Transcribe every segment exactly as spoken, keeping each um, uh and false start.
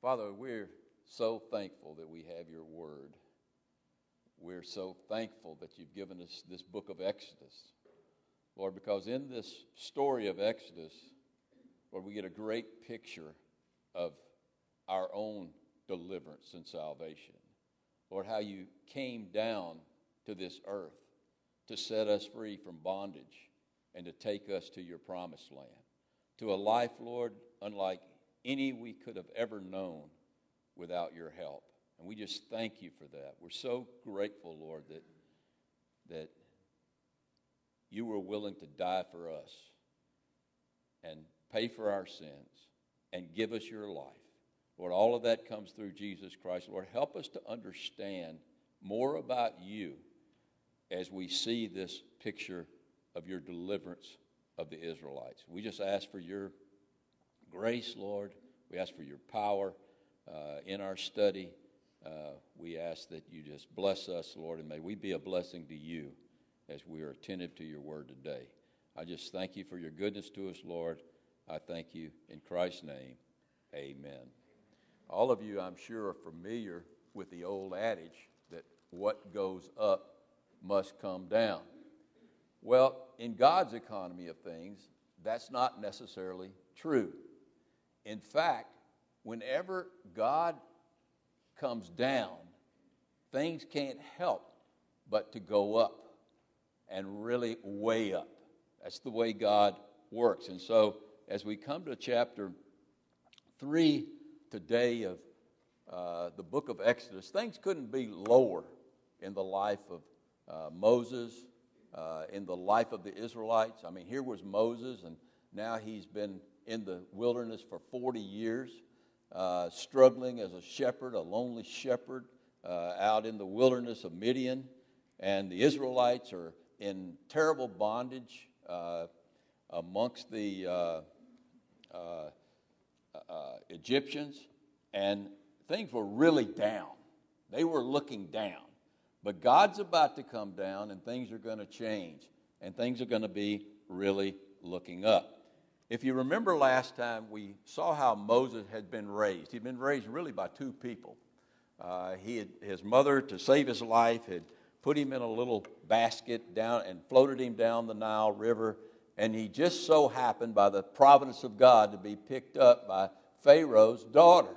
Father, we're so thankful that we have your word. We're so thankful that you've given us this book of Exodus, Lord, because in this story of Exodus, Lord, we get a great picture of our own deliverance and salvation. Lord, how you came down to this earth to set us free from bondage and to take us to your promised land, to a life, Lord, unlike any we could have ever known without your help. And we just thank you for that. We're so grateful, Lord, that, that you were willing to die for us and pay for our sins and give us your life. Lord, all of that comes through Jesus Christ. Lord, help us to understand more about you as we see this picture of your deliverance of the Israelites. We just ask for your grace, Lord. We ask for your power uh, in our study. Uh, we ask that you just bless us, Lord, and may we be a blessing to you as we are attentive to your word today. I just thank you for your goodness to us, Lord. I thank you in Christ's name. Amen. All of you, I'm sure, are familiar with the old adage that what goes up must come down. Well, in God's economy of things, that's not necessarily true. In fact, whenever God comes down, things can't help but to go up and really way up. That's the way God works. And so as we come to chapter three today of uh, the book of Exodus, things couldn't be lower in the life of uh, Moses, uh, in the life of the Israelites. I mean, here was Moses, and now he's been in the wilderness for forty years, uh, struggling as a shepherd, a lonely shepherd, uh, out in the wilderness of Midian. And the Israelites are in terrible bondage uh, amongst the uh, uh, uh, Egyptians. And things were really down. They were looking down. But God's about to come down, and things are going to change. And things are going to be really looking up. If you remember last time, we saw how Moses had been raised. He'd been raised really by two people. Uh, he had, his mother, to save his life, had put him in a little basket down and floated him down the Nile River. And he just so happened, by the providence of God, to be picked up by Pharaoh's daughter.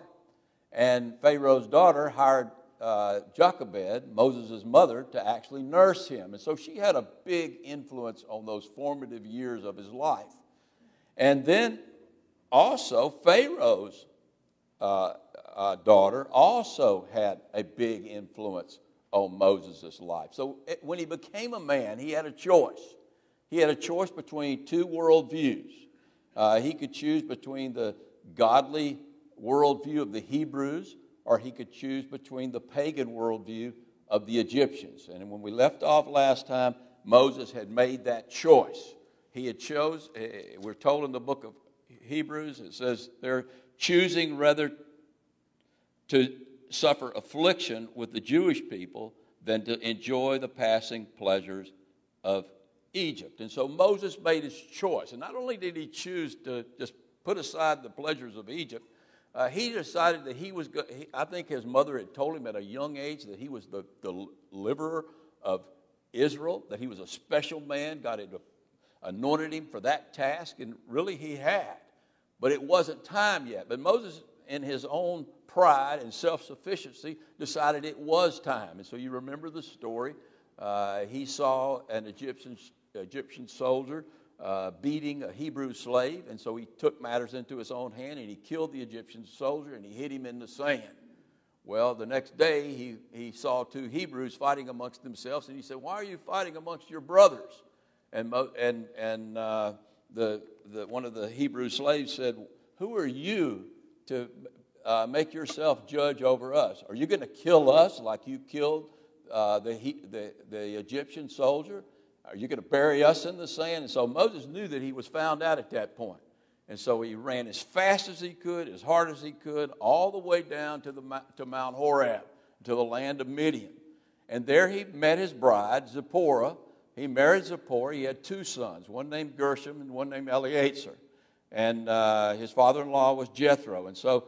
And Pharaoh's daughter hired uh, Jochebed, Moses' mother, to actually nurse him. And so she had a big influence on those formative years of his life. And then also Pharaoh's uh, uh, daughter also had a big influence on Moses' life. So it, when he became a man, he had a choice. He had a choice between two worldviews. Uh, he could choose between the godly worldview of the Hebrews, or he could choose between the pagan worldview of the Egyptians. And when we left off last time, Moses had made that choice. He had chose, we're told in the book of Hebrews, it says they're choosing rather to suffer affliction with the Jewish people than to enjoy the passing pleasures of Egypt. And so Moses made his choice. And not only did he choose to just put aside the pleasures of Egypt, uh, he decided that he was, go- he, I think his mother had told him at a young age that he was the, the deliverer of Israel, that he was a special man. God had anointed him for that task, and really he had. But it wasn't time yet. But Moses, in his own pride and self-sufficiency, decided it was time. And so you remember the story. Uh, he saw an Egyptian, Egyptian soldier uh, beating a Hebrew slave, and so he took matters into his own hand, and he killed the Egyptian soldier, and he hid him in the sand. Well, the next day, he, he saw two Hebrews fighting amongst themselves, and he said, "Why are you fighting amongst your brothers?" And and and uh, the the one of the Hebrew slaves said, "Who are you to uh, make yourself judge over us? Are you going to kill us like you killed uh, the, the the Egyptian soldier? Are you going to bury us in the sand?" And so Moses knew that he was found out at that point, and so he ran as fast as he could, as hard as he could, all the way down to the to Mount Horeb, to the land of Midian, and there he met his bride Zipporah. He married Zipporah. He had two sons, one named Gershom and one named Eliezer. And uh, his father-in-law was Jethro. And so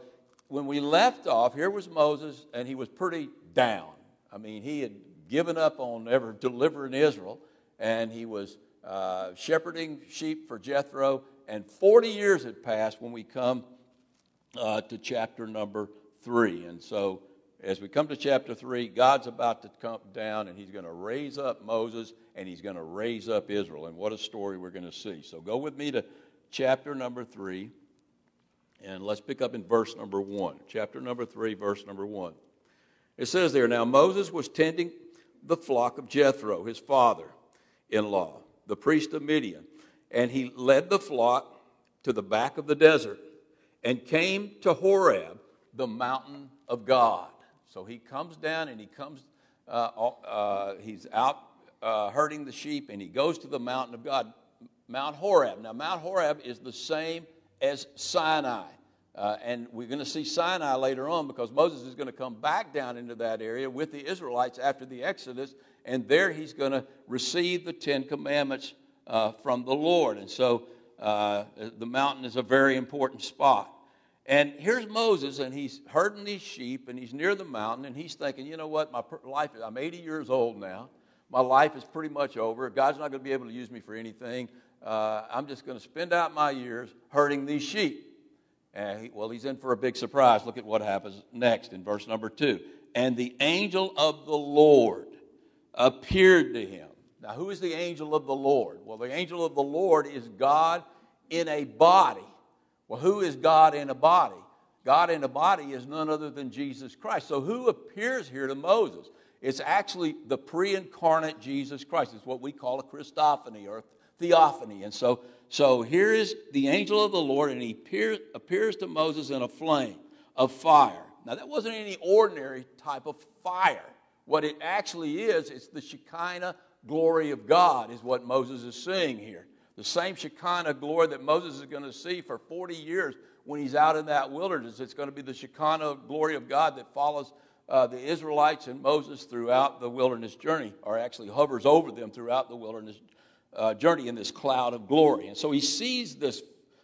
when we left off, here was Moses, and he was pretty down. I mean, he had given up on ever delivering Israel, and he was uh, shepherding sheep for Jethro, and forty years had passed when we come uh, to chapter number three. And so as we come to chapter three, God's about to come down, and he's going to raise up Moses, and he's going to raise up Israel. And what a story we're going to see. So go with me to chapter number three, and let's pick up in verse number one. Chapter number three, verse number one. It says there, "Now Moses was tending the flock of Jethro, his father-in-law, the priest of Midian, and he led the flock to the back of the desert and came to Horeb, the mountain of God." So he comes down and he comes, uh, uh, he's out uh, herding the sheep, and he goes to the mountain of God, Mount Horeb. Now, Mount Horeb is the same as Sinai. Uh, and we're going to see Sinai later on, because Moses is going to come back down into that area with the Israelites after the Exodus. And there he's going to receive the Ten Commandments uh, from the Lord. And so uh, the mountain is a very important spot. And here's Moses, and he's herding these sheep, and he's near the mountain, and he's thinking, you know what, my life is, I'm eighty years old now. My life is pretty much over. God's not going to be able to use me for anything. Uh, I'm just going to spend out my years herding these sheep. And he, well, he's in for a big surprise. Look at what happens next in verse number two. "And the angel of the Lord appeared to him." Now, who is the angel of the Lord? Well, the angel of the Lord is God in a body. Well, who is God in a body? God in a body is none other than Jesus Christ. So who appears here to Moses? It's actually the pre-incarnate Jesus Christ. It's what we call a Christophany or a theophany. And so, so here is the angel of the Lord, and he appears, appears to Moses in a flame of fire. Now, that wasn't any ordinary type of fire. What it actually is, it's the Shekinah glory of God is what Moses is seeing here. The same Shekinah glory that Moses is going to see for forty years when he's out in that wilderness. It's going to be the Shekinah glory of God that follows uh, the Israelites and Moses throughout the wilderness journey, or actually hovers over them throughout the wilderness uh, journey in this cloud of glory. And so he sees this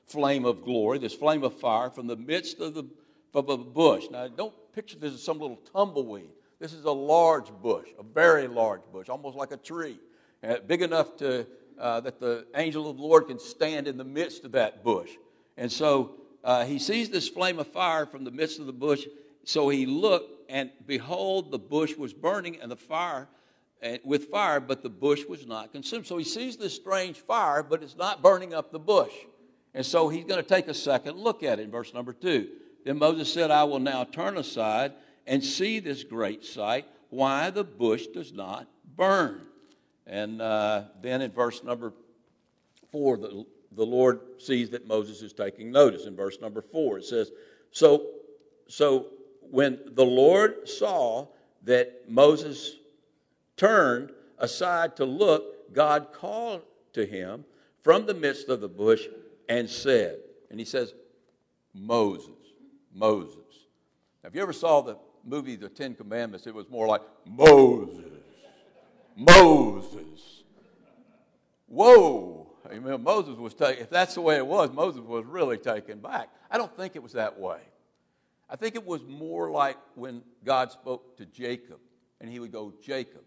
flame of glory, this flame of fire from the midst of the of a bush. Now, don't picture this as some little tumbleweed. This is a large bush, a very large bush, almost like a tree, uh, big enough to... Uh, that the angel of the Lord can stand in the midst of that bush. And so uh, he sees this flame of fire from the midst of the bush. So he looked, and behold, the bush was burning and the fire uh, with fire, but the bush was not consumed. So he sees this strange fire, but it's not burning up the bush. And so he's going to take a second look at it in verse number two. "Then Moses said, I will now turn aside and see this great sight, why the bush does not burn." And uh, then in verse number four, the, the Lord sees that Moses is taking notice. In verse number four, it says, so, so when the Lord saw that Moses turned aside to look, God called to him from the midst of the bush and said, and he says, "Moses, Moses." Now, if you ever saw the movie The Ten Commandments, it was more like Moses. Moses. Whoa. Amen. Moses was taken. If that's the way it was, Moses was really taken back. I don't think it was that way. I think it was more like when God spoke to Jacob, and he would go, "Jacob,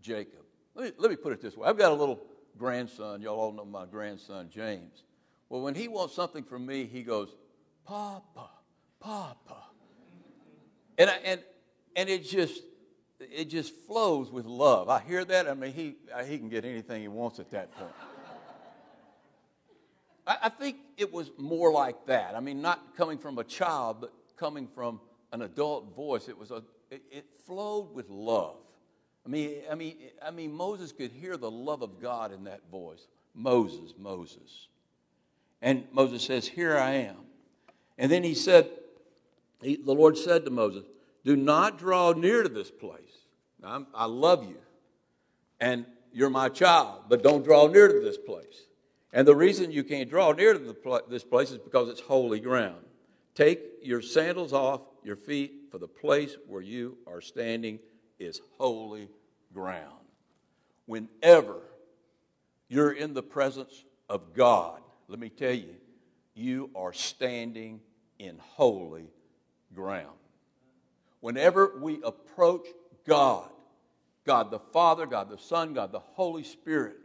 Jacob." Let me, let me put it this way. I've got a little grandson. Y'all all know my grandson, James. Well, when he wants something from me, he goes, "Papa, Papa." And I, and and it just... It just flows with love. I hear that. I mean, he, he can get anything he wants at that point. I, I think it was more like that. I mean, not coming from a child, but coming from an adult voice. It was a, it, it flowed with love. I mean, I mean, I mean, Moses could hear the love of God in that voice. Moses, Moses. And Moses says, "Here I am." And then he said, he, the Lord said to Moses, "Do not draw near to this place. I'm, I love you, and you're my child, but don't draw near to this place. And the reason you can't draw near to the pl- this place is because it's holy ground. Take your sandals off your feet, for the place where you are standing is holy ground." Whenever you're in the presence of God, let me tell you, you are standing in holy ground. Whenever we approach God, God the Father, God the Son, God the Holy Spirit,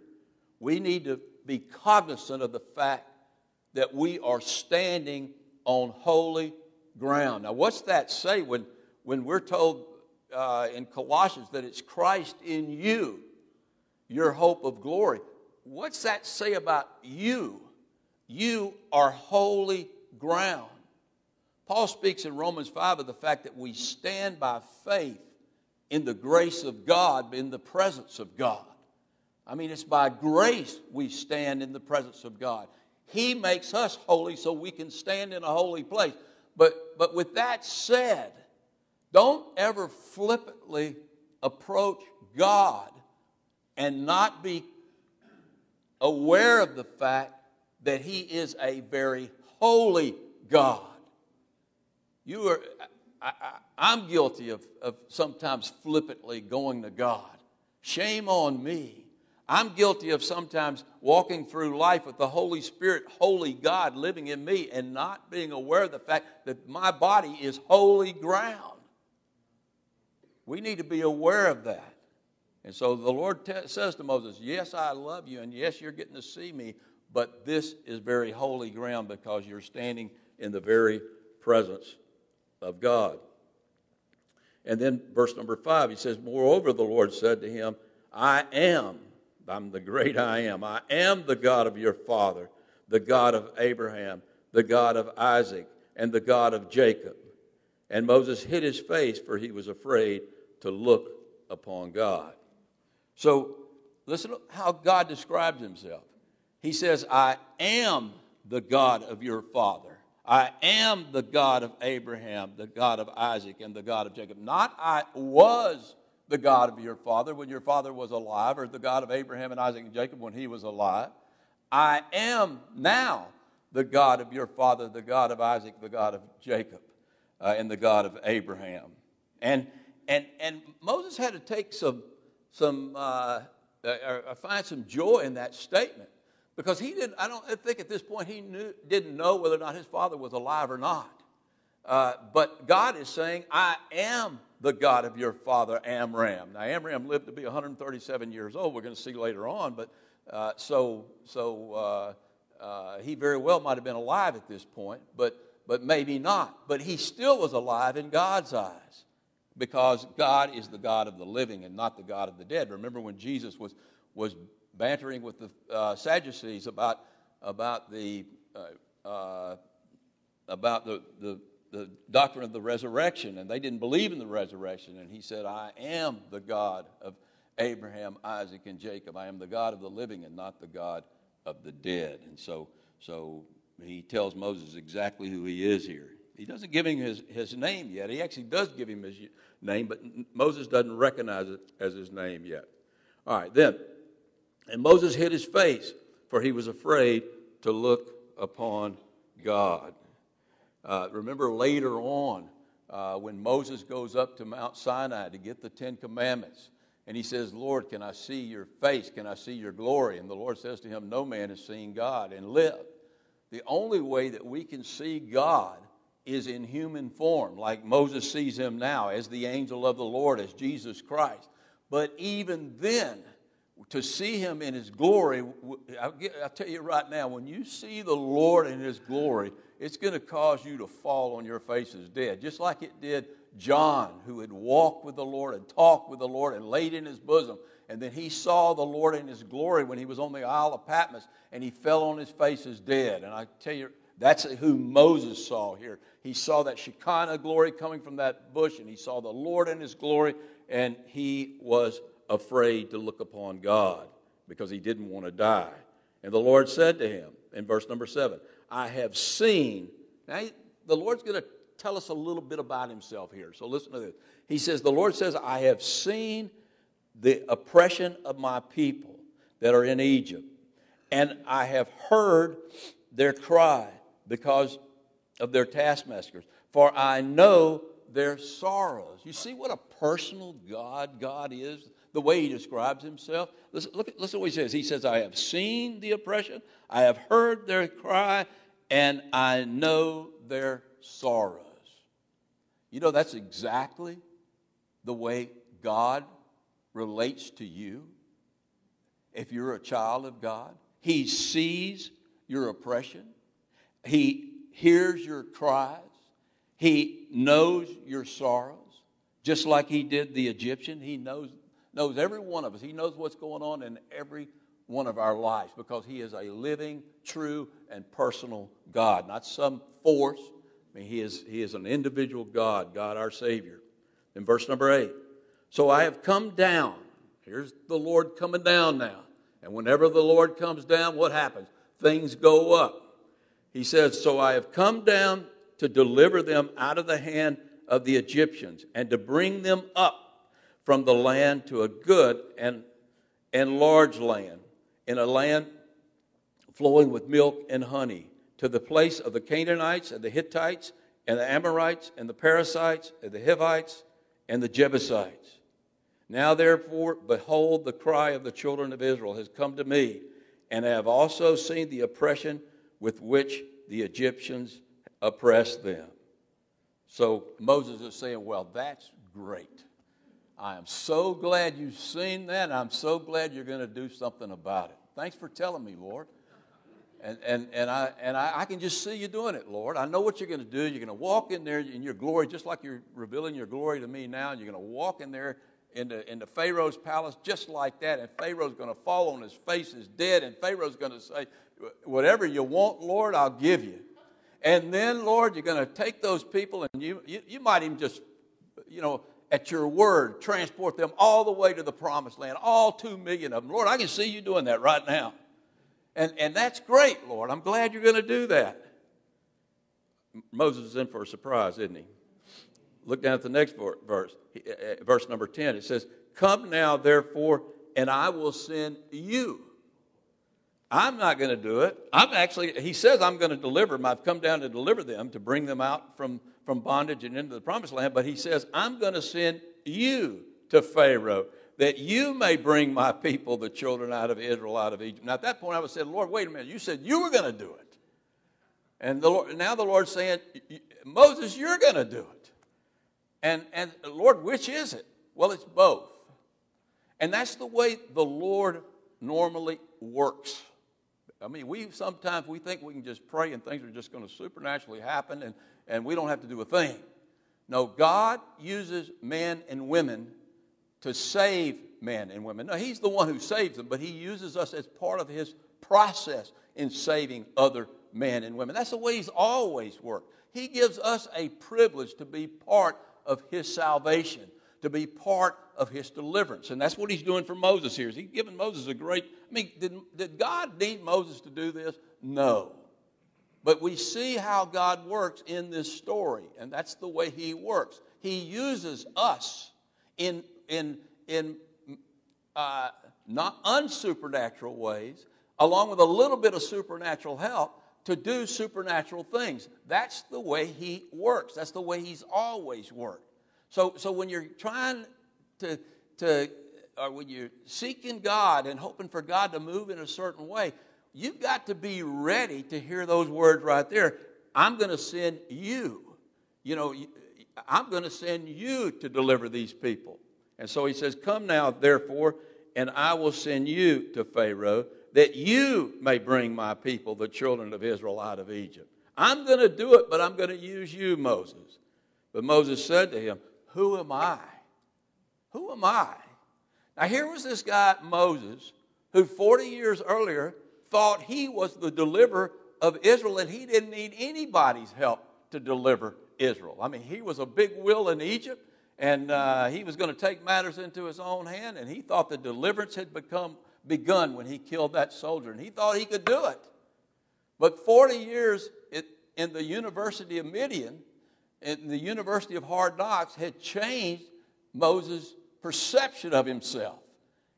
we need to be cognizant of the fact that we are standing on holy ground. Now, what's that say when, when we're told uh, in Colossians that it's Christ in you, your hope of glory? What's that say about you? You are holy ground. Paul speaks in Romans five of the fact that we stand by faith in the grace of God, in the presence of God. I mean, it's by grace we stand in the presence of God. He makes us holy so we can stand in a holy place. But, but with that said, don't ever flippantly approach God and not be aware of the fact that He is a very holy God. You are, I, I, I'm guilty of, of sometimes flippantly going to God. Shame on me. I'm guilty of sometimes walking through life with the Holy Spirit, holy God living in me, and not being aware of the fact that my body is holy ground. We need to be aware of that. And so the Lord t- says to Moses, yes, I love you, and yes, you're getting to see me, but this is very holy ground because you're standing in the very presence of God. And then verse number five, he says, moreover, the Lord said to him, I am. I'm the great I am. I am the God of your father, the God of Abraham, the God of Isaac, and the God of Jacob. And Moses hid his face, for he was afraid to look upon God. So listen to how God describes himself. He says, I am the God of your father. I am the God of Abraham, the God of Isaac, and the God of Jacob. Not I was the God of your father when your father was alive, or the God of Abraham and Isaac and Jacob when he was alive. I am now the God of your father, the God of Isaac, the God of Jacob, uh, and the God of Abraham. And and and Moses had to take some some uh, uh, find some joy in that statement, because he didn't. I don't think at this point he knew didn't know whether or not his father was alive or not. Uh, but God is saying, I am the God of your father, Amram. Now, Amram lived to be one hundred thirty-seven years old. We're going to see later on, but uh, so so uh, uh, he very well might have been alive at this point, but but maybe not. But he still was alive in God's eyes, because God is the God of the living and not the God of the dead. Remember when Jesus was was bantering with the uh, Sadducees about about the uh, uh, about the the. the doctrine of the resurrection, and they didn't believe in the resurrection. And he said, I am the God of Abraham, Isaac, and Jacob. I am the God of the living and not the God of the dead. And so so he tells Moses exactly who he is here. He doesn't give him his, his name yet. He actually does give him his name, but Moses doesn't recognize it as his name yet. All right, then, and Moses hid his face, for he was afraid to look upon God. Uh, remember later on uh, when Moses goes up to Mount Sinai to get the Ten Commandments, and he says, Lord, can I see your face? Can I see your glory? And the Lord says to him, no man has seen God and lived. The only way that we can see God is in human form, like Moses sees him now, as the angel of the Lord, as Jesus Christ. But even then, to see him in his glory, I'll, get, I'll tell you right now, when you see the Lord in his glory, it's going to cause you to fall on your faces dead, just like it did John, who had walked with the Lord and talked with the Lord and laid in his bosom. And then he saw the Lord in his glory when he was on the Isle of Patmos, and he fell on his faces dead. And I tell you, that's who Moses saw here. He saw that Shekinah glory coming from that bush, and he saw the Lord in his glory, and he was afraid to look upon God because he didn't want to die. And the Lord said to him in verse number seven, I have seen. Now, the Lord's going to tell us a little bit about himself here. So listen to this. He says, the Lord says, I have seen the oppression of my people that are in Egypt, and I have heard their cry because of their taskmasters, for I know their sorrows. You see what a personal God God is, the way he describes himself. Listen, look, listen to what he says. He says, I have seen the oppression, I have heard their cry, and I know their sorrows. You know, that's exactly the way God relates to you. If you're a child of God, He sees your oppression. He hears your cries. He knows your sorrows. Just like He did the Egyptian, He knows, knows every one of us. He knows what's going on in every one of our lives because He is a living, true, and personal God, not some force. I mean, He is, he is an individual God, God our Savior. In verse number eight, so I have come down. Here's the Lord coming down now. And whenever the Lord comes down, what happens? Things go up. He says, so I have come down to deliver them out of the hand of the Egyptians and to bring them up from the land to a good and, and large land, in a land flowing with milk and honey, to the place of the Canaanites and the Hittites and the Amorites and the Perizzites and the Hivites and the Jebusites. Now therefore, behold, the cry of the children of Israel has come to me, and I have also seen the oppression with which the Egyptians oppress them. So Moses is saying, well, that's great. I am so glad you've seen that, and I'm so glad you're going to do something about it. Thanks for telling me, Lord. And and and I and I, I can just see you doing it, Lord. I know what you're going to do. You're going to walk in there in your glory, just like you're revealing your glory to me now. And you're going to walk in there into, into Pharaoh's palace just like that. And Pharaoh's going to fall on his face as dead. And Pharaoh's going to say, whatever you want, Lord, I'll give you. And then, Lord, you're going to take those people and you, you, you might even just, you know, at your word, transport them all the way to the promised land, all two million of them. Lord, I can see you doing that right now. And, and that's great, Lord. I'm glad you're going to do that. Moses is in for a surprise, isn't he? Look down at the next verse, verse number ten. It says, come now, therefore, and I will send you. I'm not going to do it. I'm actually, he says, I'm going to deliver them. I've come down to deliver them, to bring them out from, from bondage and into the promised land. But he says, I'm going to send you to Pharaoh, that you may bring my people, the children out of Israel, out of Egypt. Now, at that point, I would say, Lord, wait a minute. You said you were going to do it. And the Lord, now the Lord's saying, Moses, you're going to do it. And, and Lord, which is it? Well, it's both. And that's the way the Lord normally works. I mean, we sometimes we think we can just pray and things are just going to supernaturally happen and, and we don't have to do a thing. No, God uses men and women to save men and women. No, He's the one who saves them, but He uses us as part of His process in saving other men and women. That's the way He's always worked. He gives us a privilege to be part of His salvation, to be part of His deliverance. And that's what He's doing for Moses here. He's giving Moses a great... I mean, did, did God need Moses to do this? No. But we see how God works in this story, and that's the way He works. He uses us in... in, in uh, not unsupernatural ways, along with a little bit of supernatural help, to do supernatural things. That's the way He works. That's the way He's always worked. So, so when you're trying to, to, or when you're seeking God and hoping for God to move in a certain way, you've got to be ready to hear those words right there. I'm going to send you. You know, I'm going to send you to deliver these people. And so He says, come now, therefore, and I will send you to Pharaoh, that you may bring my people, the children of Israel, out of Egypt. I'm going to do it, but I'm going to use you, Moses. But Moses said to him, who am I? Who am I? Now, here was this guy, Moses, who forty years earlier thought he was the deliverer of Israel, and he didn't need anybody's help to deliver Israel. I mean, he was a big will in Egypt. And uh, he was going to take matters into his own hand, and he thought the deliverance had become begun when he killed that soldier, and he thought he could do it. But forty years it, in the University of Midian, in the University of Hard Knocks, had changed Moses' perception of himself.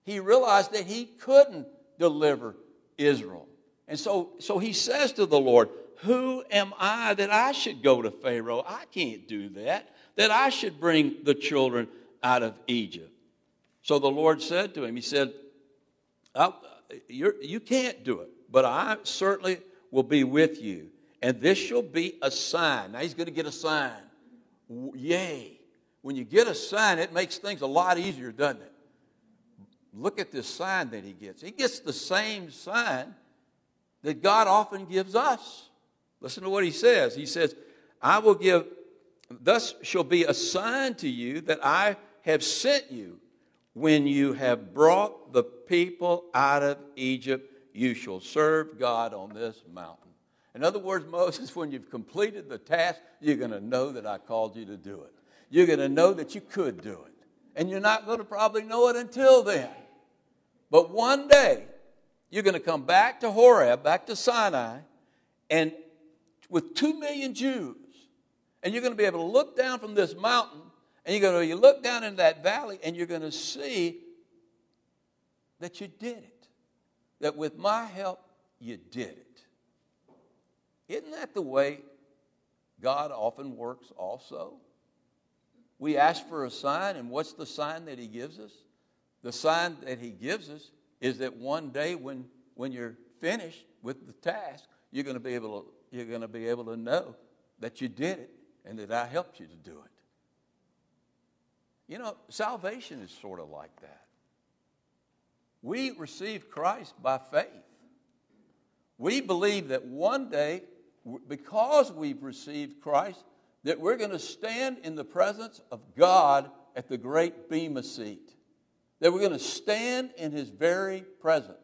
He realized that he couldn't deliver Israel. And so, so he says to the Lord, who am I that I should go to Pharaoh? I can't do that. That I should bring the children out of Egypt. So the Lord said to him, He said, you're, you can't do it, but I certainly will be with you, and this shall be a sign. Now He's going to get a sign. Yay. When you get a sign, it makes things a lot easier, doesn't it? Look at this sign that he gets. He gets the same sign that God often gives us. Listen to what he says. He says, I will give, thus shall be a sign to you that I have sent you. When you have brought the people out of Egypt, you shall serve God on this mountain. In other words, Moses, when you've completed the task, you're going to know that I called you to do it. You're going to know that you could do it. And you're not going to probably know it until then. But one day, you're going to come back to Horeb, back to Sinai, and with two million Jews. And you're going to be able to look down from this mountain, and you're going to you look down into that valley, and you're going to see that you did it. That with my help, you did it. Isn't that the way God often works also? We ask for a sign, and what's the sign that he gives us? The sign that he gives us is that one day when, when you're finished with the task, you're going to be able to, you're going to be able to know that you did it and that I helped you to do it. You know, salvation is sort of like that. We receive Christ by faith. We believe that one day, because we've received Christ, that we're going to stand in the presence of God at the great Bema seat. That we're going to stand in his very presence.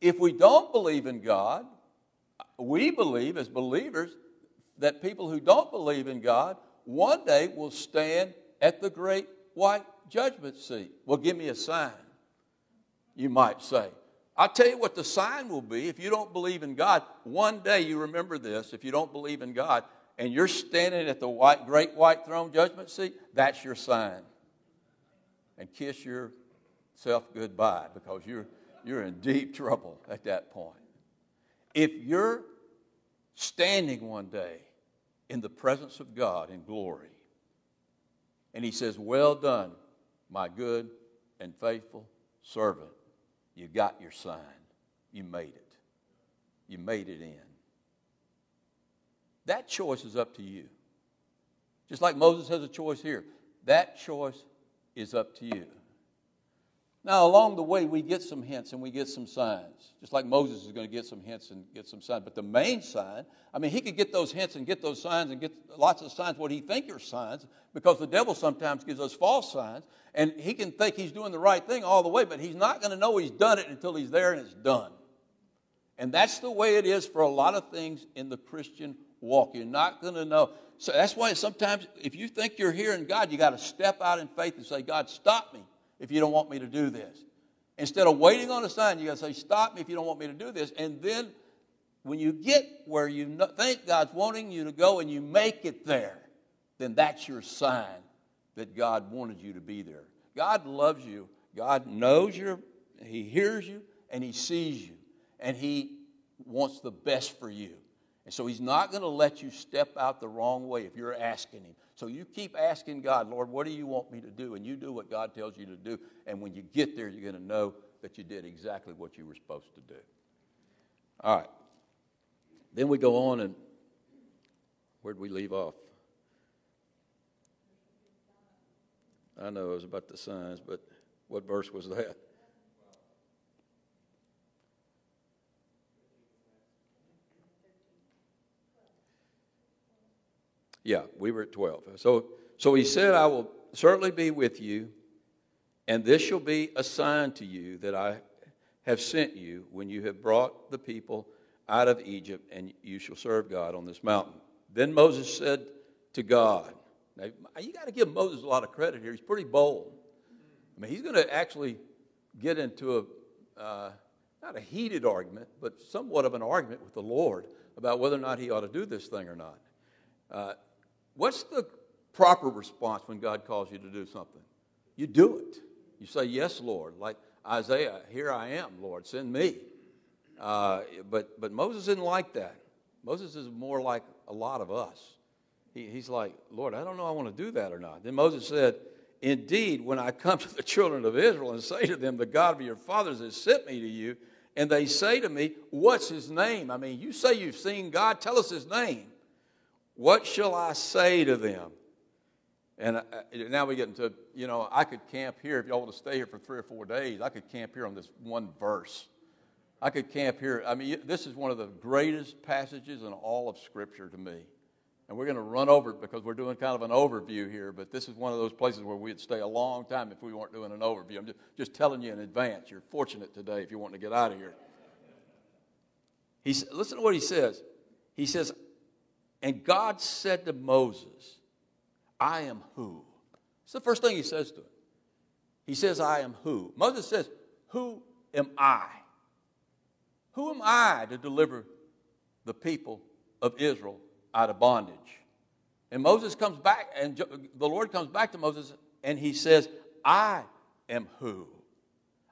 If we don't believe in God, we believe as believers that people who don't believe in God one day will stand at the great white judgment seat. Well, give me a sign, you might say. I'll tell you what the sign will be if you don't believe in God. One day, you remember this, if you don't believe in God, and you're standing at the white, great white throne judgment seat, that's your sign. And kiss yourself goodbye, because you're, you're in deep trouble at that point. If you're standing one day in the presence of God in glory, and he says, well done, my good and faithful servant, you got your sign. You made it. You made it in. That choice is up to you. Just like Moses has a choice here, that choice is up to you. Now, along the way, we get some hints and we get some signs, just like Moses is going to get some hints and get some signs. But the main sign, I mean, he could get those hints and get those signs and get lots of signs, what he thinks are signs, because the devil sometimes gives us false signs, and he can think he's doing the right thing all the way, but he's not going to know he's done it until he's there and it's done. And that's the way it is for a lot of things in the Christian world. Walk. You're not going to know. So that's why sometimes if you think you're hearing God, you got to step out in faith and say, God, stop me if you don't want me to do this. Instead of waiting on a sign, you got to say, stop me if you don't want me to do this. And then when you get where you think God's wanting you to go and you make it there, then that's your sign that God wanted you to be there. God loves you. God knows you. He hears you and he sees you. And he wants the best for you. And so he's not going to let you step out the wrong way if you're asking him. So you keep asking God, Lord, what do you want me to do? And you do what God tells you to do. And when you get there, you're going to know that you did exactly what you were supposed to do. All right. Then we go on, and where'd we leave off? I know it was about the signs, but what verse was that? Yeah, we were at twelve. So, so he said, I will certainly be with you, and this shall be a sign to you that I have sent you when you have brought the people out of Egypt, and you shall serve God on this mountain. Then Moses said to God. Now, you got to give Moses a lot of credit here. He's pretty bold. I mean, he's going to actually get into a, uh, not a heated argument, but somewhat of an argument with the Lord about whether or not he ought to do this thing or not. Uh, What's the proper response when God calls you to do something? You do it. You say, yes, Lord. Like Isaiah, here I am, Lord, send me. Uh, but, but Moses isn't like that. Moses is more like a lot of us. He, he's like, Lord, I don't know I want to do that or not. Then Moses said, indeed, when I come to the children of Israel and say to them, the God of your fathers has sent me to you, and they say to me, what's his name? I mean, you say you've seen God, tell us his name. What shall I say to them? And I, now we get into, you know, I could camp here. If y'all want to stay here for three or four days, I could camp here on this one verse. I could camp here. I mean, this is one of the greatest passages in all of Scripture to me. And we're going to run over it because we're doing kind of an overview here. But this is one of those places where we'd stay a long time if we weren't doing an overview. I'm just, just telling you in advance. You're fortunate today if you want to get out of here. He's, listen to what he says. He says, and God said to Moses, I am who? It's the first thing he says to him. He says, I am who? Moses says, who am I? Who am I to deliver the people of Israel out of bondage? And Moses comes back, and the Lord comes back to Moses, and he says, I am who?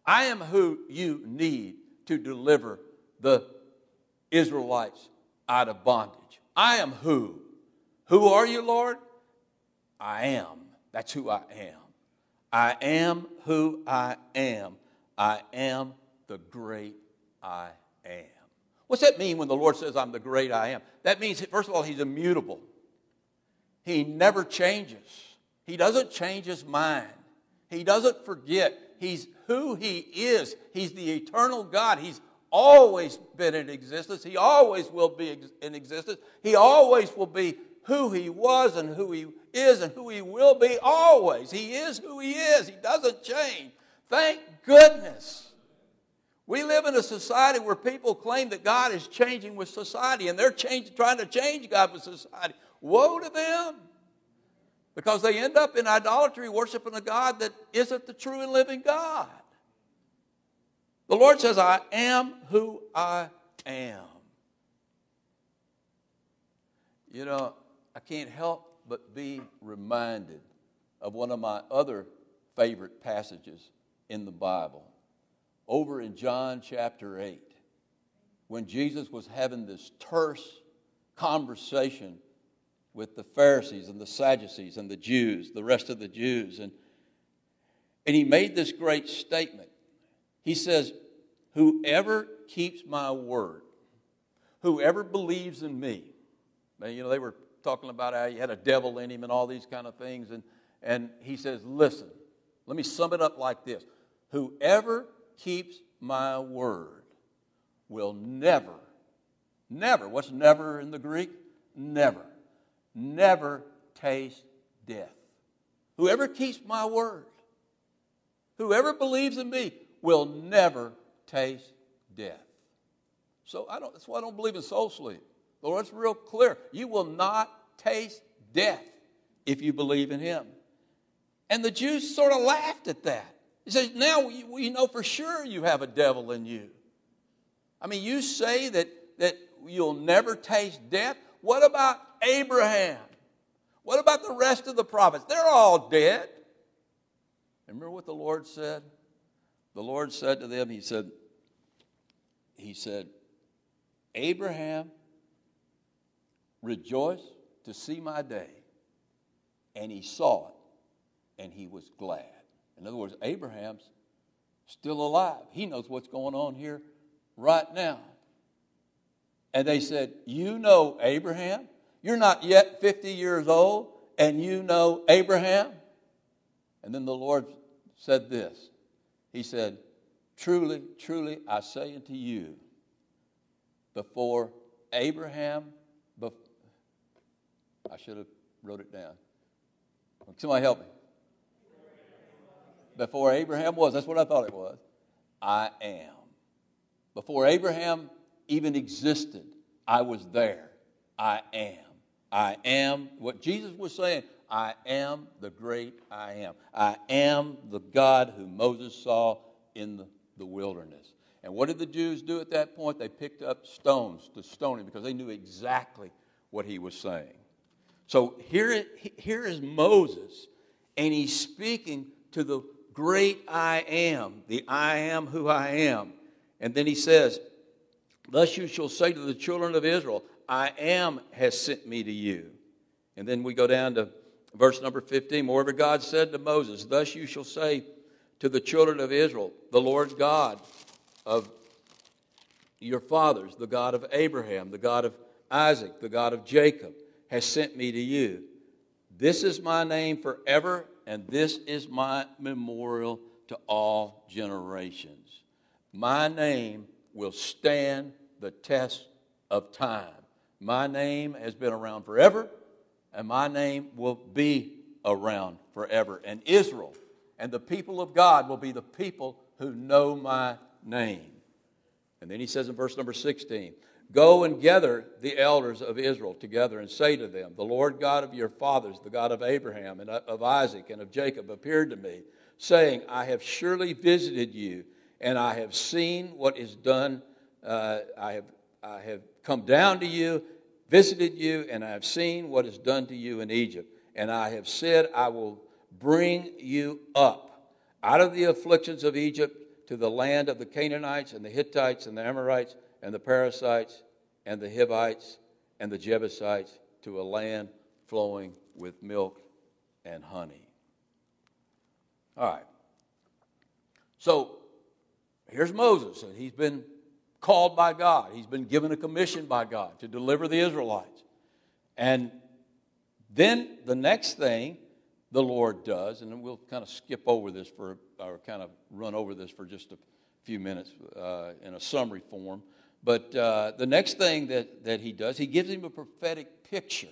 I am who you need to deliver the Israelites out of bondage. I am who? Who are you, Lord? I am. That's who I am. I am who I am. I am the great I am. What's that mean when the Lord says, I'm the great I am? That means, first of all, he's immutable. He never changes. He doesn't change his mind. He doesn't forget. He's who he is. He's the eternal God. He's always been in existence. He always will be in existence. He always will be who he was and who he is and who he will be always. He is who he is. He doesn't change. Thank goodness. We live in a society where people claim that God is changing with society, and they're change, trying to change God with society. Woe to them, because they end up in idolatry, worshiping a God that isn't the true and living God. The Lord says, I am who I am. You know, I can't help but be reminded of one of my other favorite passages in the Bible. Over in John chapter eight, when Jesus was having this terse conversation with the Pharisees and the Sadducees and the Jews, the rest of the Jews, and, and he made this great statement. He says, whoever keeps my word, whoever believes in me. Now, you know, they were talking about how he had a devil in him and all these kind of things. And, and he says, listen, let me sum it up like this. Whoever keeps my word will never, never, what's never in the Greek? Never, never taste death. Whoever keeps my word, whoever believes in me will never taste death. So I don't, that's why I don't believe in soul sleep. The Lord's real clear. You will not taste death if you believe in him. And the Jews sort of laughed at that. He says, now we, we know for sure you have a devil in you. I mean, you say that, that you'll never taste death. What about Abraham? What about the rest of the prophets? They're all dead. And remember what the Lord said? The Lord said to them, he said, he said, Abraham rejoiced to see my day, and he saw it, and he was glad. In other words, Abraham's still alive. He knows what's going on here right now. And they said, you know Abraham? You're not yet fifty years old, and you know Abraham? And then the Lord said this. He said, truly, truly, I say unto you, before Abraham, bef- I should have wrote it down. Somebody help me. Before Abraham was, that's what I thought it was, I am. Before Abraham even existed, I was there. I am. I am. What Jesus was saying, I am the great I am. I am the God who Moses saw in the, the wilderness. And what did the Jews do at that point? They picked up stones to stone him because they knew exactly what he was saying. So here, here is Moses, and he's speaking to the great I am, the I am who I am. And then he says, thus you shall say to the children of Israel, I am has sent me to you. And then we go down to verse number fifteen. Moreover, God said to Moses, thus you shall say to the children of Israel, the Lord God of your fathers, the God of Abraham, the God of Isaac, the God of Jacob, has sent me to you. This is my name forever, and this is my memorial to all generations. My name will stand the test of time. My name has been around forever, and my name will be around forever. And Israel and the people of God will be the people who know my name. And then he says in verse number sixteen, go and gather the elders of Israel together and say to them, the Lord God of your fathers, the God of Abraham and of Isaac and of Jacob, appeared to me, saying, I have surely visited you, and I have seen what is done. Uh, I have I have come down to you, visited you, and I have seen what is done to you in Egypt. And I have said, I will bring you up out of the afflictions of Egypt to the land of the Canaanites and the Hittites and the Amorites and the Perizzites and the Hivites and the Jebusites, to a land flowing with milk and honey. All right. So here's Moses, and he's been called by God. He's been given a commission by God to deliver the Israelites. And then the next thing the Lord does, and we'll kind of skip over this for, or kind of run over this for just a few minutes uh, in a summary form. But uh, the next thing that, that he does, he gives him a prophetic picture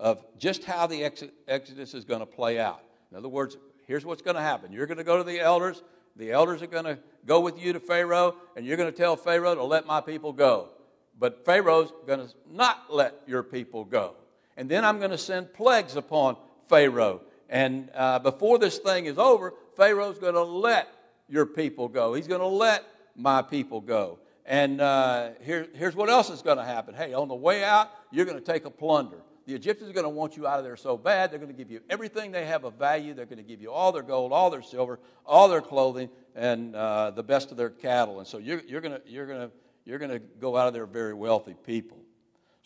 of just how the ex- Exodus is going to play out. In other words, here's what's going to happen. You're going to go to the elders. The elders are going to go with you to Pharaoh, and you're going to tell Pharaoh to let my people go. But Pharaoh's going to not let your people go. And then I'm going to send plagues upon Pharaoh. And uh, before this thing is over, Pharaoh's going to let your people go. He's going to let my people go. And uh, here, here's what else is going to happen. Hey, on the way out, you're going to take a plunder. The Egyptians are going to want you out of there so bad, they're going to give you everything they have of value. They're going to give you all their gold, all their silver, all their clothing, and uh, the best of their cattle. And so you're, you're going to, you're going to, you're going to go out of there very wealthy people.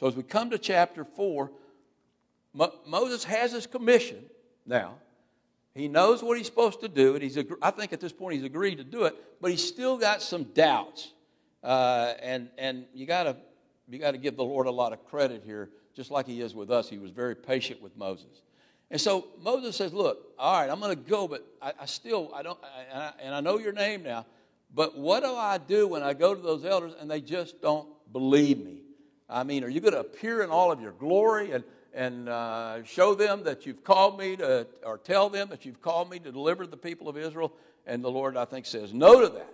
So as we come to chapter four, Mo- Moses has his commission now. He knows what he's supposed to do, and he's ag- I think at this point he's agreed to do it, but he's still got some doubts. Uh, and and you got to you got to give the Lord a lot of credit here. Just like he is with us, he was very patient with Moses. And so Moses says, look, all right, I'm going to go, but I, I still, I don't, I, and, I, and I know your name now, but what do I do when I go to those elders and they just don't believe me? I mean, are you going to appear in all of your glory and, and uh, show them that you've called me to, or tell them that you've called me to deliver the people of Israel? And the Lord, I think, says no to that.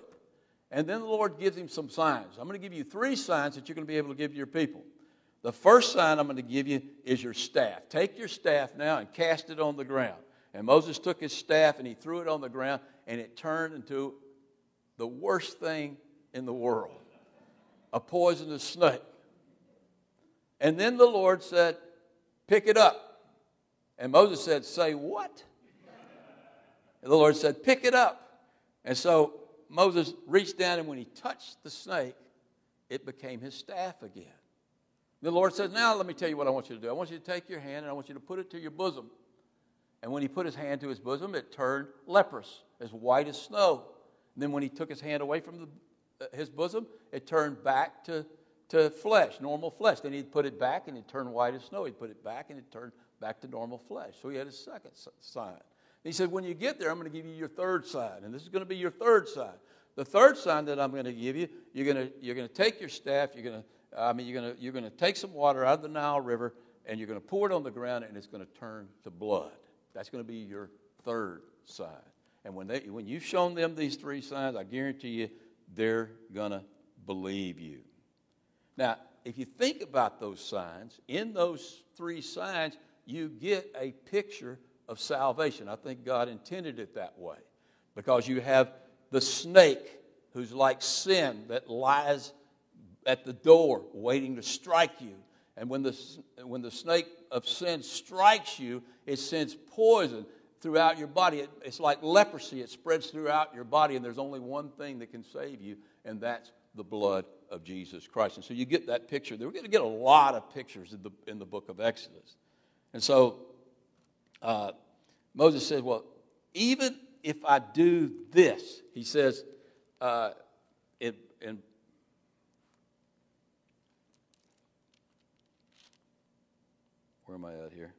And then the Lord gives him some signs. I'm going to give you three signs that you're going to be able to give to your people. The first sign I'm going to give you is your staff. Take your staff now and cast it on the ground. And Moses took his staff and he threw it on the ground, and it turned into the worst thing in the world, a poisonous snake. And then the Lord said, pick it up. And Moses said, say what? And the Lord said, pick it up. And so Moses reached down, and when he touched the snake, it became his staff again. The Lord says, now let me tell you what I want you to do. I want you to take your hand and I want you to put it to your bosom. And when he put his hand to his bosom, it turned leprous, as white as snow. And then when he took his hand away from the, uh, his bosom, it turned back to, to flesh, normal flesh. Then he'd put it back and it turned white as snow. He'd put it back and it turned back to normal flesh. So he had a second sign. He said, when you get there, I'm going to give you your third sign. And this is going to be your third sign. The third sign that I'm going to give you, you're going to, you're going to take your staff, you're going to I mean, you're going to, you're going to take some water out of the Nile River, and you're going to pour it on the ground, and it's going to turn to blood. That's going to be your third sign. And when they, when you've shown them these three signs, I guarantee you they're going to believe you. Now, if you think about those signs, in those three signs, you get a picture of salvation. I think God intended it that way, because you have the snake who's like sin that lies at the door waiting to strike you. And when the, when the snake of sin strikes you, it sends poison throughout your body. It, it's like leprosy. It spreads throughout your body, and there's only one thing that can save you, and that's the blood of Jesus Christ. And so you get that picture. We're going to get a lot of pictures in the, in the book of Exodus. And so uh, Moses says, well, even if I do this, he says, uh, in, in Where am I at here?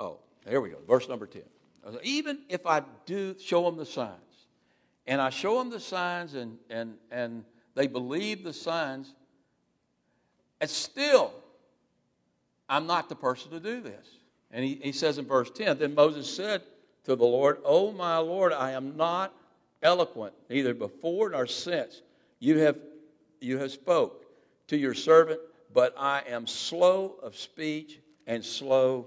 Oh, here we go. Verse number ten. Even if I do show them the signs, and I show them the signs, and and and they believe the signs, it's still, I'm not the person to do this. And he, he says in verse ten, then Moses said to the Lord, "O my Lord, I am not eloquent, neither before nor since you have you have spoke to your servant, but I am slow of speech and slow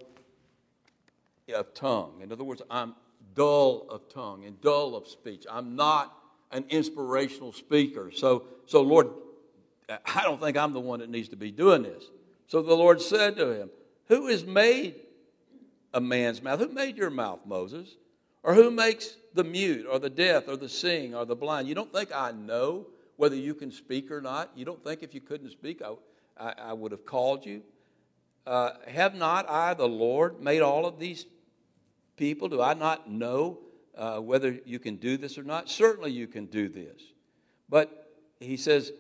of tongue." In other words, I'm dull of tongue and dull of speech. I'm not an inspirational speaker. So, so Lord, I don't think I'm the one that needs to be doing this. So the Lord said to him, "Who has made a man's mouth? Who made your mouth, Moses? Or who makes the mute or the deaf or the seeing or the blind? You don't think I know whether you can speak or not? You don't think if you couldn't speak, I, I, I would have called you? Uh, have not I, the Lord, made all of these people? Do I not know uh, whether you can do this or not? Certainly you can do this." But he says,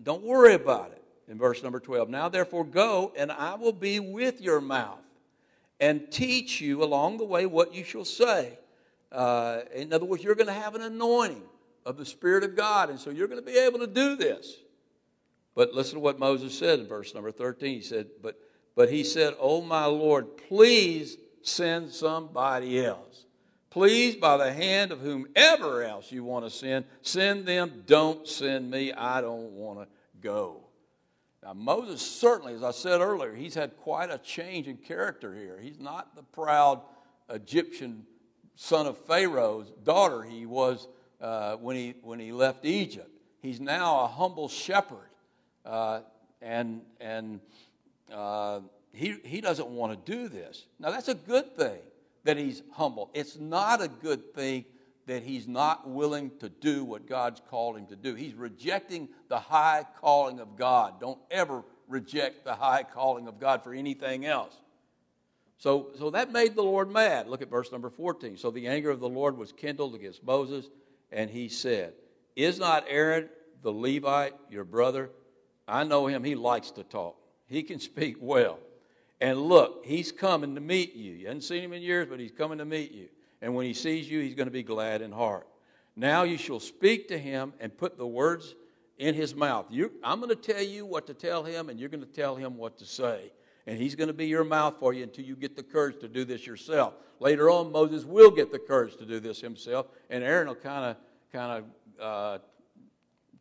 don't worry about it. In verse number twelve, "Now therefore go, and I will be with your mouth and teach you along the way what you shall say." Uh, in other words, you're going to have an anointing of the Spirit of God, and so you're going to be able to do this. But listen to what Moses said in verse number thirteen. He said, but, but he said, "Oh, my Lord, please send somebody else. Please, by the hand of whomever else you want to send, send them. Don't send me. I don't want to go." Now, Moses certainly, as I said earlier, he's had quite a change in character here. He's not the proud Egyptian son of Pharaoh's daughter he was uh, when he when he left Egypt. He's now a humble shepherd, uh, and and uh, he he doesn't want to do this. Now, that's a good thing that he's humble. It's not a good thing that he's not willing to do what God's called him to do. He's rejecting the high calling of God. Don't ever reject the high calling of God for anything else. So, so that made the Lord mad. Look at verse number fourteen. "So the anger of the Lord was kindled against Moses, and he said, 'Is not Aaron the Levite your brother? I know him. He likes to talk. He can speak well. And look, he's coming to meet you. You haven't seen him in years, but he's coming to meet you. And when he sees you, he's going to be glad in heart. Now you shall speak to him and put the words in his mouth. You, I'm going to tell you what to tell him, and you're going to tell him what to say. And he's going to be your mouth for you until you get the courage to do this yourself." Later on, Moses will get the courage to do this himself, and Aaron will kind of kind of uh,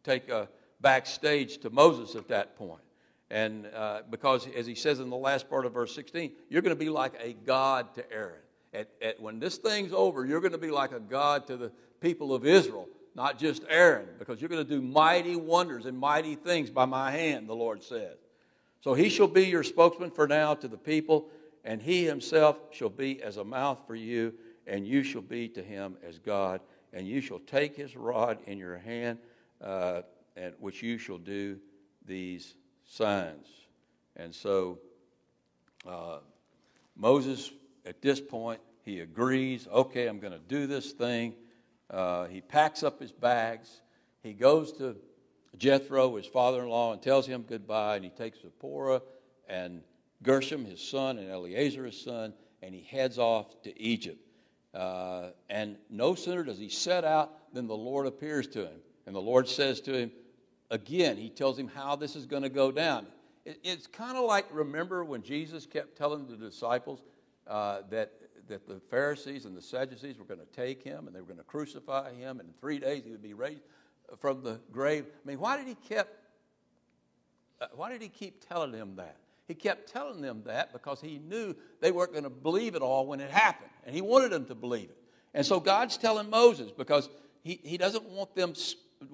take a backstage to Moses at that point. And uh, because, as he says in the last part of verse sixteen, you're going to be like a god to Aaron. At, at when this thing's over, you're going to be like a god to the people of Israel, not just Aaron, because you're going to do mighty wonders and mighty things by my hand, the Lord says. So he shall be your spokesman for now to the people, and he himself shall be as a mouth for you, and you shall be to him as God, and you shall take his rod in your hand, uh, and which you shall do these signs. And so uh, Moses, at this point, he agrees, okay, I'm going to do this thing. Uh, he packs up his bags. He goes to Jethro, his father-in-law, and tells him goodbye. And he takes Zipporah and Gershom, his son, and Eliezer, his son, and he heads off to Egypt. Uh, and no sooner does he set out than the Lord appears to him. And the Lord says to him, again, he tells him how this is going to go down. It, it's kind of like, remember when Jesus kept telling the disciples, Uh, that that the Pharisees and the Sadducees were going to take him and they were going to crucify him, and in three days he would be raised from the grave. I mean, why did he kept? Uh, why did he keep telling them that? He kept telling them that because he knew they weren't going to believe it all when it happened, and he wanted them to believe it. And so God's telling Moses because he, he doesn't want them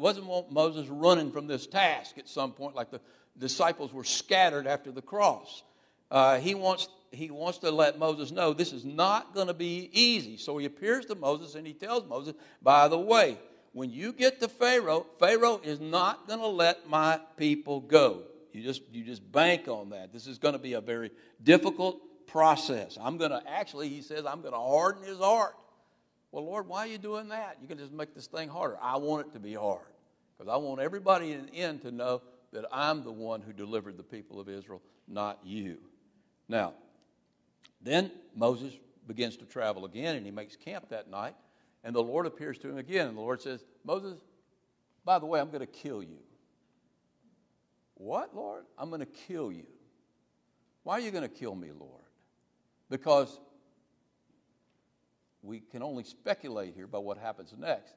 doesn't want Moses running from this task at some point, like the disciples were scattered after the cross. Uh, he wants. He wants to let Moses know this is not going to be easy. So he appears to Moses and he tells Moses, by the way, when you get to Pharaoh, Pharaoh is not going to let my people go. You just, you just bank on that. This is going to be a very difficult process. I'm going to actually, he says, I'm going to harden his heart. Well, Lord, why are you doing that? You can just make this thing harder. I want it to be hard because I want everybody in the end to know that I'm the one who delivered the people of Israel, not you. Now, then Moses begins to travel again, and he makes camp that night, and the Lord appears to him again, and the Lord says, Moses, by the way, I'm going to kill you. What, Lord? I'm going to kill you. Why are you going to kill me, Lord? Because we can only speculate here about what happens next,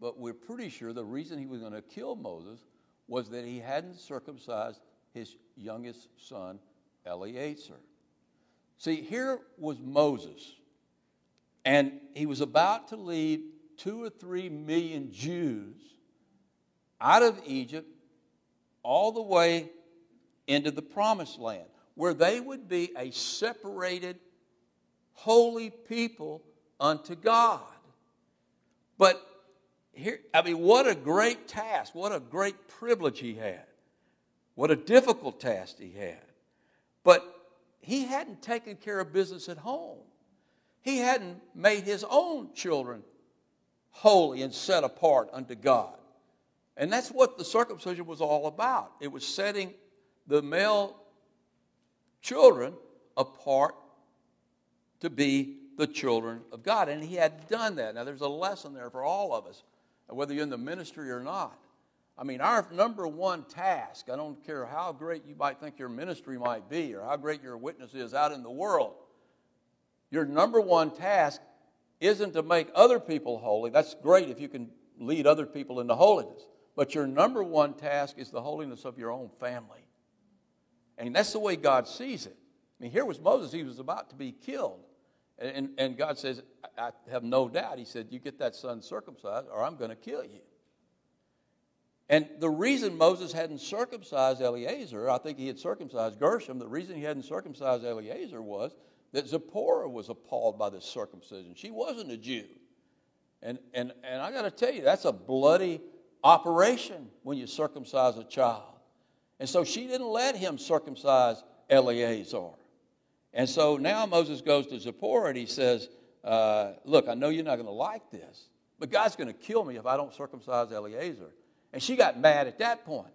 but we're pretty sure the reason he was going to kill Moses was that he hadn't circumcised his youngest son, Eliezer. See, here was Moses, and he was about to lead two or three million Jews out of Egypt all the way into the Promised Land, where they would be a separated, holy people unto God. But here, I mean, what a great task, what a great privilege he had, what a difficult task he had. But he hadn't taken care of business at home. He hadn't made his own children holy and set apart unto God. And that's what the circumcision was all about. It was setting the male children apart to be the children of God. And he had done that. Now, there's a lesson there for all of us, whether you're in the ministry or not. I mean, our number one task, I don't care how great you might think your ministry might be or how great your witness is out in the world, your number one task isn't to make other people holy. That's great if you can lead other people into holiness. But your number one task is the holiness of your own family. And that's the way God sees it. I mean, here was Moses. He was about to be killed. And, and, and God says, I, I have no doubt. He said, you get that son circumcised or I'm going to kill you. And the reason Moses hadn't circumcised Eliezer, I think he had circumcised Gershom, the reason he hadn't circumcised Eliezer was that Zipporah was appalled by this circumcision. She wasn't a Jew. And, and, and I got to tell you, that's a bloody operation when you circumcise a child. And so she didn't let him circumcise Eliezer. And so now Moses goes to Zipporah and he says, uh, look, I know you're not going to like this, but God's going to kill me if I don't circumcise Eliezer. And she got mad at that point.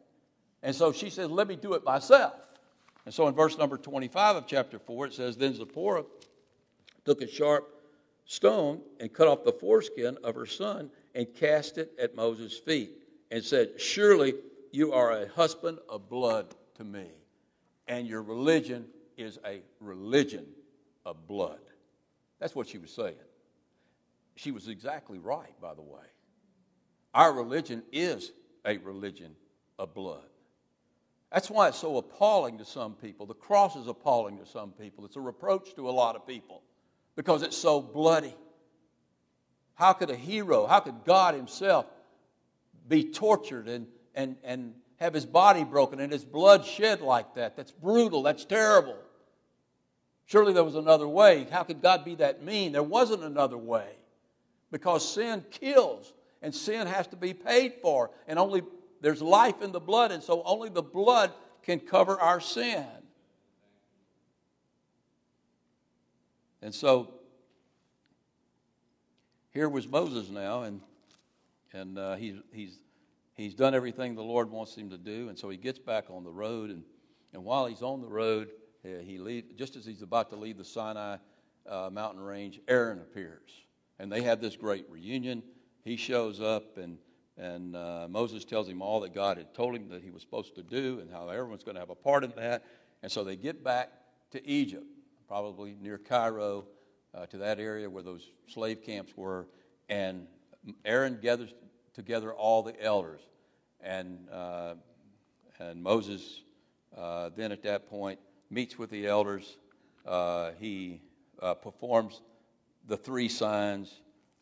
And so she says, let me do it myself. And so in verse number twenty-five of chapter four, it says, then Zipporah took a sharp stone and cut off the foreskin of her son and cast it at Moses' feet and said, surely you are a husband of blood to me, and your religion is a religion of blood. That's what she was saying. She was exactly right, by the way. Our religion is a religion of blood. That's why it's so appalling to some people. The cross is appalling to some people. It's a reproach to a lot of people because it's so bloody. How could a hero, how could God himself be tortured and, and, and have his body broken and his blood shed like that? That's brutal. That's terrible. Surely there was another way. How could God be that mean? There wasn't another way because sin kills. And sin has to be paid for. And only there's life in the blood. And so only the blood can cover our sin. And so here was Moses now. And, and uh, he's, he's, he's done everything the Lord wants him to do. And so he gets back on the road. And, and while he's on the road, uh, he leave, just as he's about to leave the Sinai uh, mountain range, Aaron appears. And they have this great reunion. He shows up, and, and uh, Moses tells him all that God had told him that he was supposed to do and how everyone's going to have a part in that. And so they get back to Egypt, probably near Cairo, uh, to that area where those slave camps were. And Aaron gathers together all the elders. And, uh, and Moses uh, then at that point meets with the elders. Uh, he uh, performs the three signs.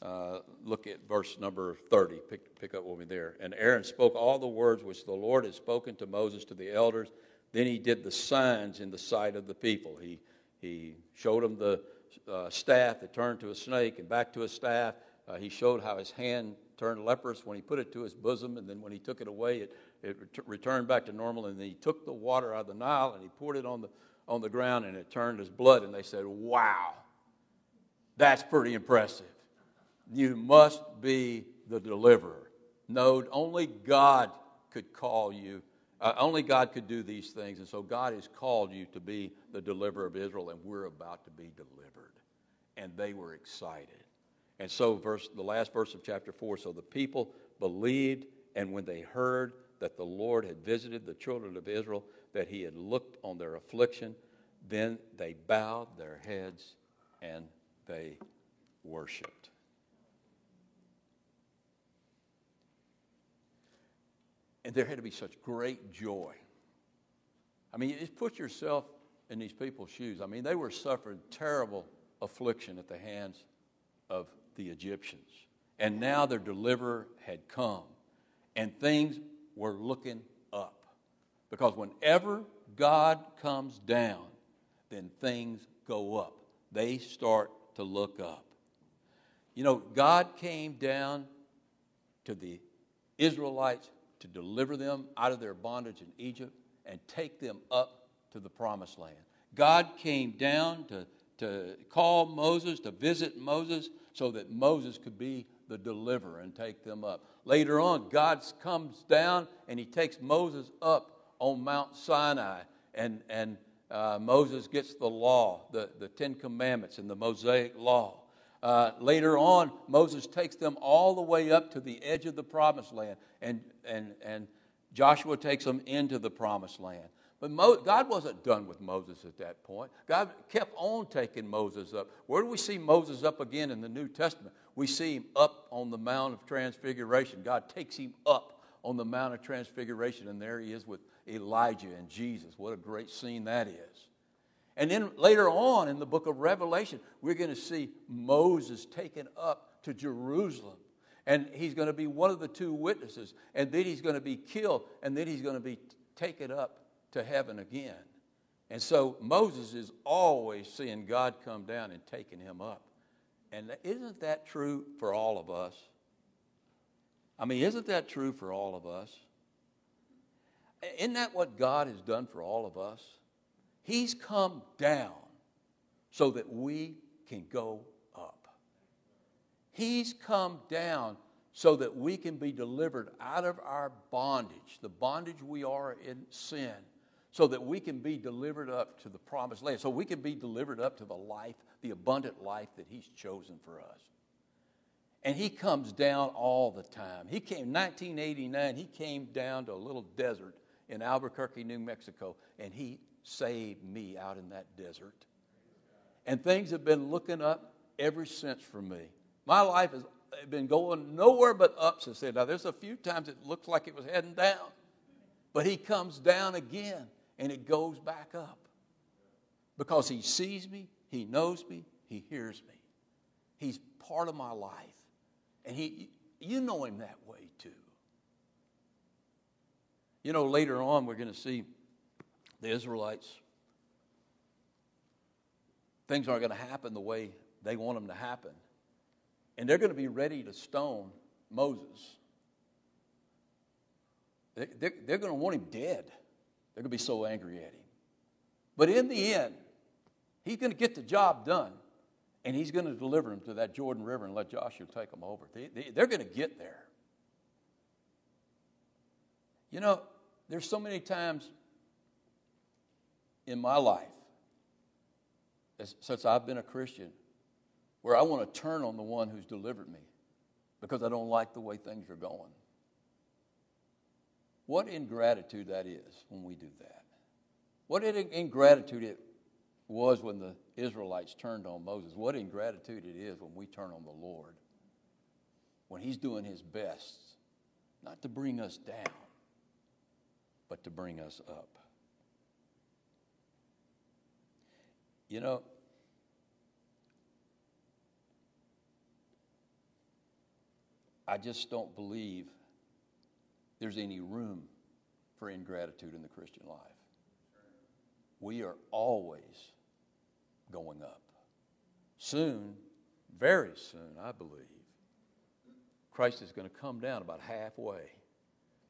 Uh, look at verse number thirty. Pick, pick up with me there. And Aaron spoke all the words which the Lord had spoken to Moses to the elders. Then he did the signs in the sight of the people. He he showed them the uh, staff that turned to a snake and back to a staff. Uh, he showed how his hand turned leprous when he put it to his bosom, and then when he took it away, it it ret- returned back to normal. And then he took the water out of the Nile and he poured it on the on the ground, and it turned his blood. And they said, "Wow, that's pretty impressive. You must be the deliverer. No, only God could call you Uh, only God could do these things, and so God has called you to be the deliverer of Israel, and we're about to be delivered. And they were excited. And so verse, the last verse of chapter four, so the people believed, and when they heard that the Lord had visited the children of Israel, that he had looked on their affliction, then they bowed their heads and they worshiped. And there had to be such great joy. I mean, just put yourself in these people's shoes. I mean, they were suffering terrible affliction at the hands of the Egyptians. And now their deliverer had come. And things were looking up. Because whenever God comes down, then things go up. They start to look up. You know, God came down to the Israelites to deliver them out of their bondage in Egypt and take them up to the promised land. God came down to, to call Moses, to visit Moses, so that Moses could be the deliverer and take them up. Later on, God comes down and he takes Moses up on Mount Sinai, and, and uh, Moses gets the law, the, the Ten Commandments and the Mosaic law. Uh, later on, Moses takes them all the way up to the edge of the promised land, and, and, and Joshua takes them into the promised land. But Mo- God wasn't done with Moses at that point. God kept on taking Moses up. Where do we see Moses up again in the New Testament? We see him up on the Mount of Transfiguration. God takes him up on the Mount of Transfiguration, and there he is with Elijah and Jesus. What a great scene that is. And then later on in the book of Revelation, we're going to see Moses taken up to Jerusalem. And he's going to be one of the two witnesses. And then he's going to be killed. And then he's going to be taken up to heaven again. And so Moses is always seeing God come down and taking him up. And isn't that true for all of us? I mean, isn't that true for all of us? Isn't that what God has done for all of us? He's come down so that we can go up. He's come down so that we can be delivered out of our bondage, the bondage we are in sin, so that we can be delivered up to the promised land, so we can be delivered up to the life, the abundant life that he's chosen for us. And he comes down all the time. He came in nineteen eighty-nine, he came down to a little desert in Albuquerque, New Mexico, and he saved me out in that desert. And things have been looking up ever since for me. My life has been going nowhere but up since then. Now, there's a few times it looks like it was heading down, but he comes down again and it goes back up because he sees me, he knows me, he hears me. He's part of my life. And he, you know him that way too. You know, later on we're going to see the Israelites, things aren't going to happen the way they want them to happen. And they're going to be ready to stone Moses. They're, they're, they're going to want him dead. They're going to be so angry at him. But in the end, he's going to get the job done. And he's going to deliver them to that Jordan River and let Joshua take them over. They, they, they're going to get there. You know, there's so many times in my life, since I've been a Christian, where I want to turn on the one who's delivered me because I don't like the way things are going. What ingratitude that is when we do that. What ingratitude it was when the Israelites turned on Moses. What ingratitude it is when we turn on the Lord, when he's doing his best, not to bring us down, but to bring us up. You know, I just don't believe there's any room for ingratitude in the Christian life. We are always going up. Soon, very soon, I believe, Christ is going to come down about halfway,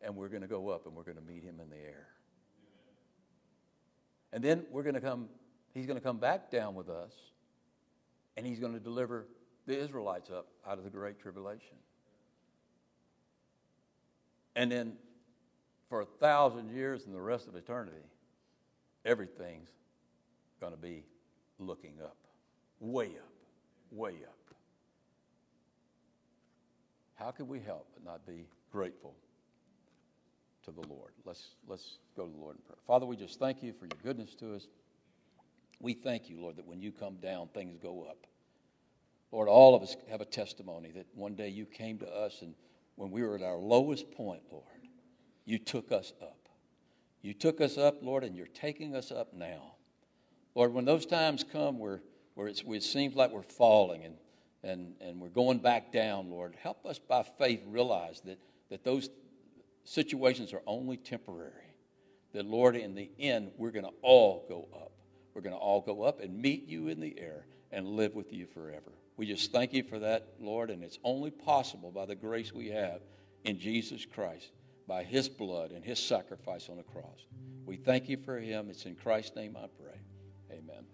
and we're going to go up and we're going to meet him in the air. And then we're going to come He's going to come back down with us, and he's going to deliver the Israelites up out of the great tribulation. And then for a thousand years and the rest of eternity, everything's going to be looking up, way up, way up. How can we help but not be grateful to the Lord? Let's, let's go to the Lord in prayer. Father, we just thank you for your goodness to us. We thank you, Lord, that when you come down, things go up. Lord, all of us have a testimony that one day you came to us, and when we were at our lowest point, Lord, you took us up. You took us up, Lord, and you're taking us up now. Lord, when those times come where, where, it's, where it seems like we're falling and, and, and we're going back down, Lord, help us by faith realize that, that those situations are only temporary. That, Lord, in the end, we're going to all go up. We're going to all go up and meet you in the air and live with you forever. We just thank you for that, Lord, and it's only possible by the grace we have in Jesus Christ, by his blood and his sacrifice on the cross. We thank you for him. It's in Christ's name I pray. Amen.